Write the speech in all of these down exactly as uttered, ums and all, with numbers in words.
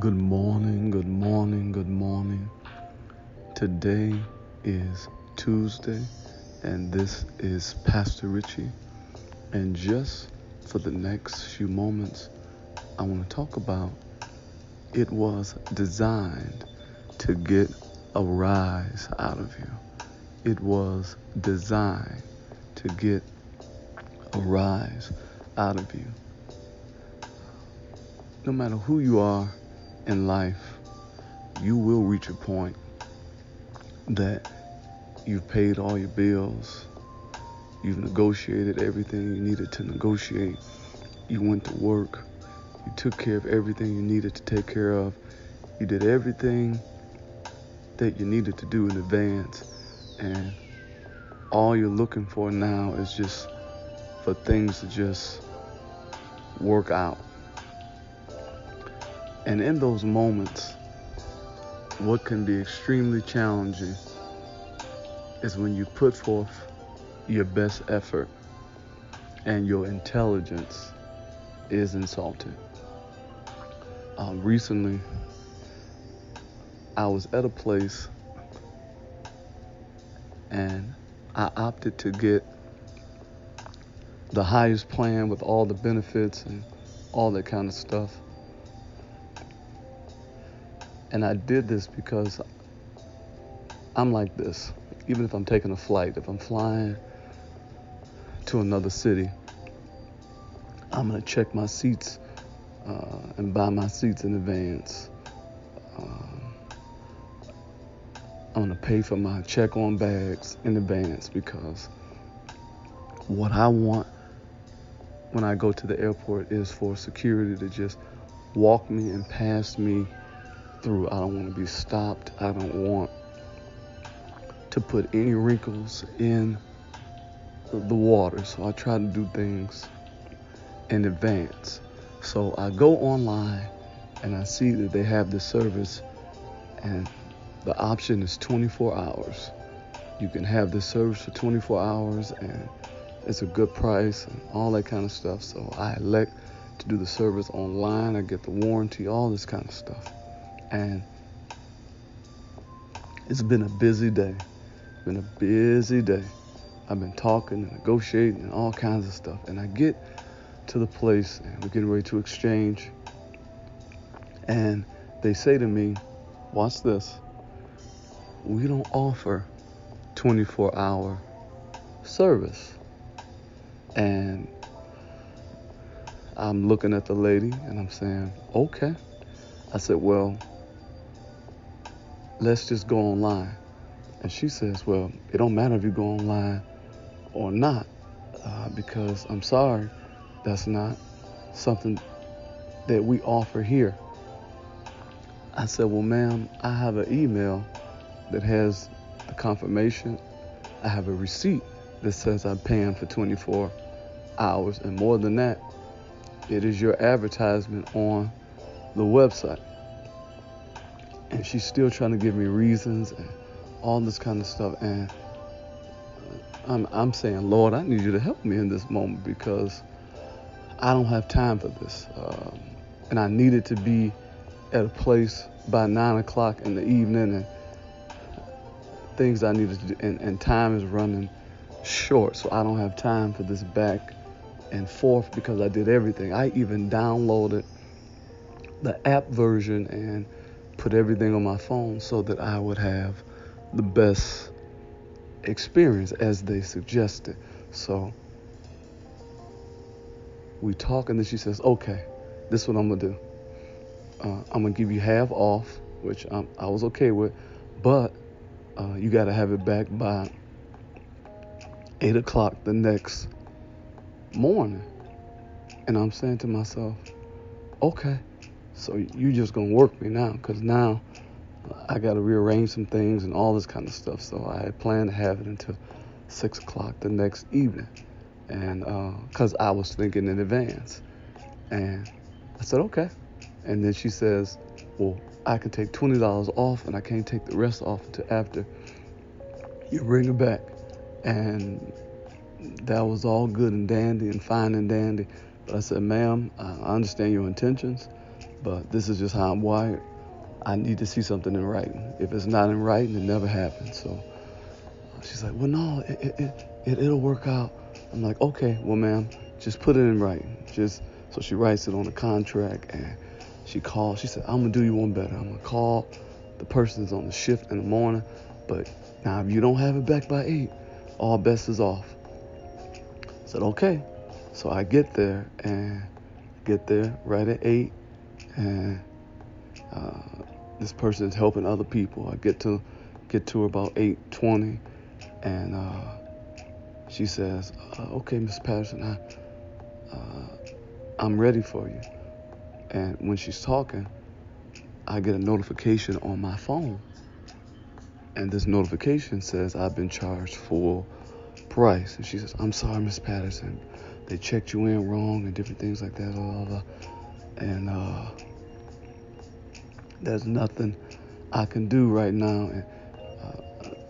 Good morning, good morning, good morning. Today is Tuesday, and this is Pastor Richie. And just for the next few moments, I want to talk about it was designed to get a rise out of you. It was designed to get a rise out of you. No matter who you are in life, you will reach a point that you've paid all your bills, you've negotiated everything you needed to negotiate, you went to work, you took care of everything you needed to take care of, you did everything that you needed to do in advance, and all you're looking for now is just for things to just work out. And in those moments, what can be extremely challenging is when you put forth your best effort and your intelligence is insulted. Uh, recently, I was at a place and I opted to get the highest plan with all the benefits and all that kind of stuff. And I did this because I'm like this. Even if I'm taking a flight, if I'm flying to another city, I'm going to check my seats uh, and buy my seats in advance. Um, I'm going to pay for my check-on bags in advance because what I want when I go to the airport is for security to just walk me and pass me through. I don't want to be stopped. I don't want to put any wrinkles in the water. So I try to do things in advance. So I go online and I see that they have this service and the option is twenty-four hours. You can have this service for twenty-four hours and it's a good price and all that kind of stuff. So I elect to do the service online. I get the warranty, all this kind of stuff. And it's been a busy day. It's been a busy day. I've been talking and negotiating and all kinds of stuff. And I get to the place and we're getting ready to exchange. And they say to me, watch this. We don't offer twenty-four hour service. And I'm looking at the lady and I'm saying, okay. I said, well, let's just go online. And she says, well, it don't matter if you go online or not, uh, because I'm sorry, that's not something that we offer here. I said, well, ma'am, I have an email that has the confirmation. I have a receipt that says I'm paying for twenty-four hours. And more than that, it is your advertisement on the website. And she's still trying to give me reasons and all this kind of stuff. And I'm, I'm saying, Lord, I need you to help me in this moment because I don't have time for this. Um, and I needed to be at a place by nine o'clock in the evening and things I needed to do. And, and time is running short. So I don't have time for this back and forth because I did everything. I even downloaded the app version and put everything on my phone so that I would have the best experience as they suggested. So we talk and then she says, okay, this is what I'm going to do. Uh, I'm going to give you half off, which I'm, I was okay with, but uh, you got to have it back by eight o'clock the next morning. And I'm saying to myself, okay. So you just gonna work me now, because now I gotta rearrange some things and all this kind of stuff. So I planned to have it until six o'clock the next evening, and uh, because I was thinking in advance. And I said okay. And then she says, well, I can take twenty dollars off, and I can't take the rest off until after you bring it back. And that was all good and dandy and fine and dandy. But I said, ma'am, I understand your intentions. But this is just how I'm wired. I need to see something in writing. If it's not in writing, it never happens. So she's like, well, no, it, it, it, it, it'll work out. I'm like, okay, well, ma'am, just put it in writing. Just so she writes it on a contract, and she calls. She said, I'm going to do you one better. I'm going to call the person's on the shift in the morning. But now if you don't have it back by eight, all bets is off. I said, okay. So I get there and get there right at eight. And uh, this person is helping other people. I get to get to her about eight twenty, and uh, she says, uh, okay, Miss Patterson, I, uh, I'm ready for you. And when she's talking, I get a notification on my phone. And this notification says I've been charged full price. And she says, I'm sorry, Miss Patterson. They checked you in wrong and different things like that. Blah, blah, blah. And uh, there's nothing I can do right now. And uh,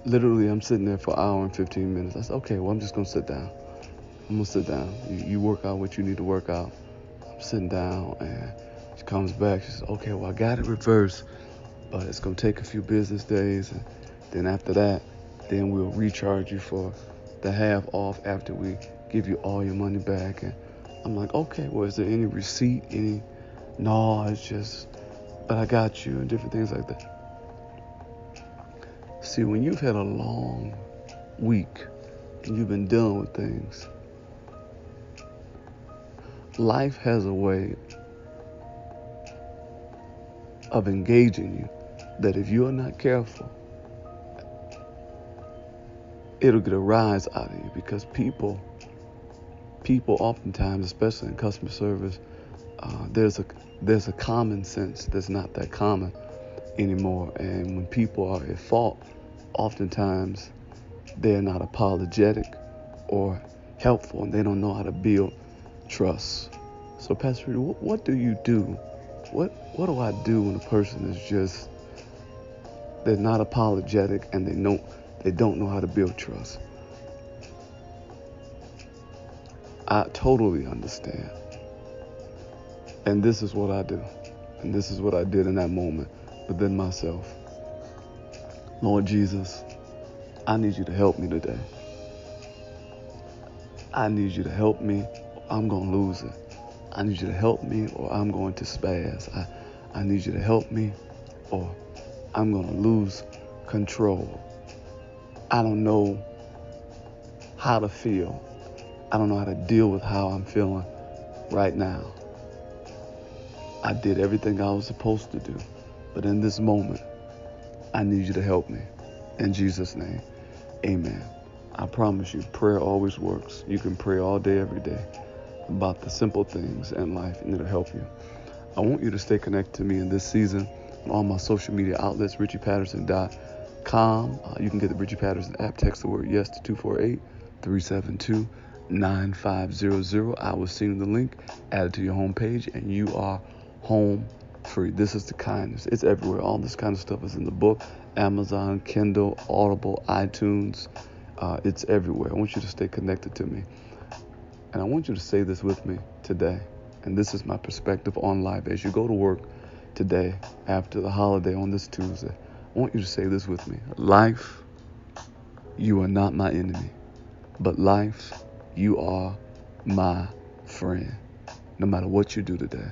literally, I'm sitting there for an hour and fifteen minutes. I said, okay, well, I'm just going to sit down. I'm going to sit down. You, you work out what you need to work out. I'm sitting down, and she comes back. She says, okay, well, I got it reversed, but it's going to take a few business days. And then after that, then we'll recharge you for the half off after we give you all your money back. And I'm like, okay, well, is there any receipt, any? No, it's just, but I got you, and different things like that. See, when you've had a long week and you've been dealing with things, life has a way of engaging you that if you are not careful, it'll get a rise out of you, because people People oftentimes, especially in customer service, uh, there's a there's a common sense that's not that common anymore. And when people are at fault, oftentimes they're not apologetic or helpful, and they don't know how to build trust. So, Pastor Rudy, what, what do you do? What what do I do when a person is just, they're not apologetic and they know they don't know how to build trust? I totally understand. And this is what I do. And this is what I did in that moment within myself. Lord Jesus, I need you to help me today. I need you to help me, or I'm going to lose it. I need you to help me, or I'm going to spaz. I, I need you to help me, or I'm going to lose control. I don't know how to feel. I don't know how to deal with how I'm feeling right now. I did everything I was supposed to do, but in this moment, I need you to help me. In Jesus' name, amen. I promise you, prayer always works. You can pray all day, every day about the simple things in life, and it'll help you. I want you to stay connected to me in this season on all my social media outlets, richie patterson dot com. Uh, you can get the Richie Patterson app. Text the word yes to two four eight, three seven two nine five zero zero. I will send you the link, add it to your homepage, and you are home free. This is the kindness. It's everywhere. All this kind of stuff is in the book, Amazon, Kindle, Audible, iTunes. Uh, it's everywhere. I want you to stay connected to me. And I want you to say this with me today. And this is my perspective on life. As you go to work today, after the holiday on this Tuesday, I want you to say this with me. Life, you are not my enemy, but life, you are my friend. No matter what you do today,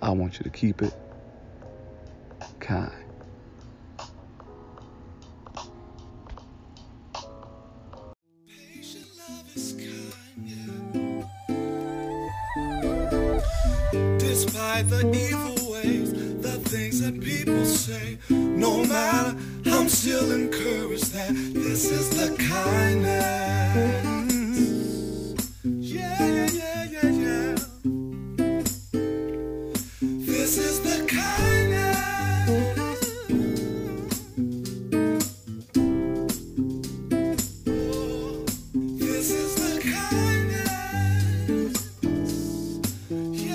I want you to keep it kind. Patient love is kind, yeah. Despite the evil ways, the things that people say, no matter, I'm still encouraged that this is the kindness. This is the kindness. Yeah.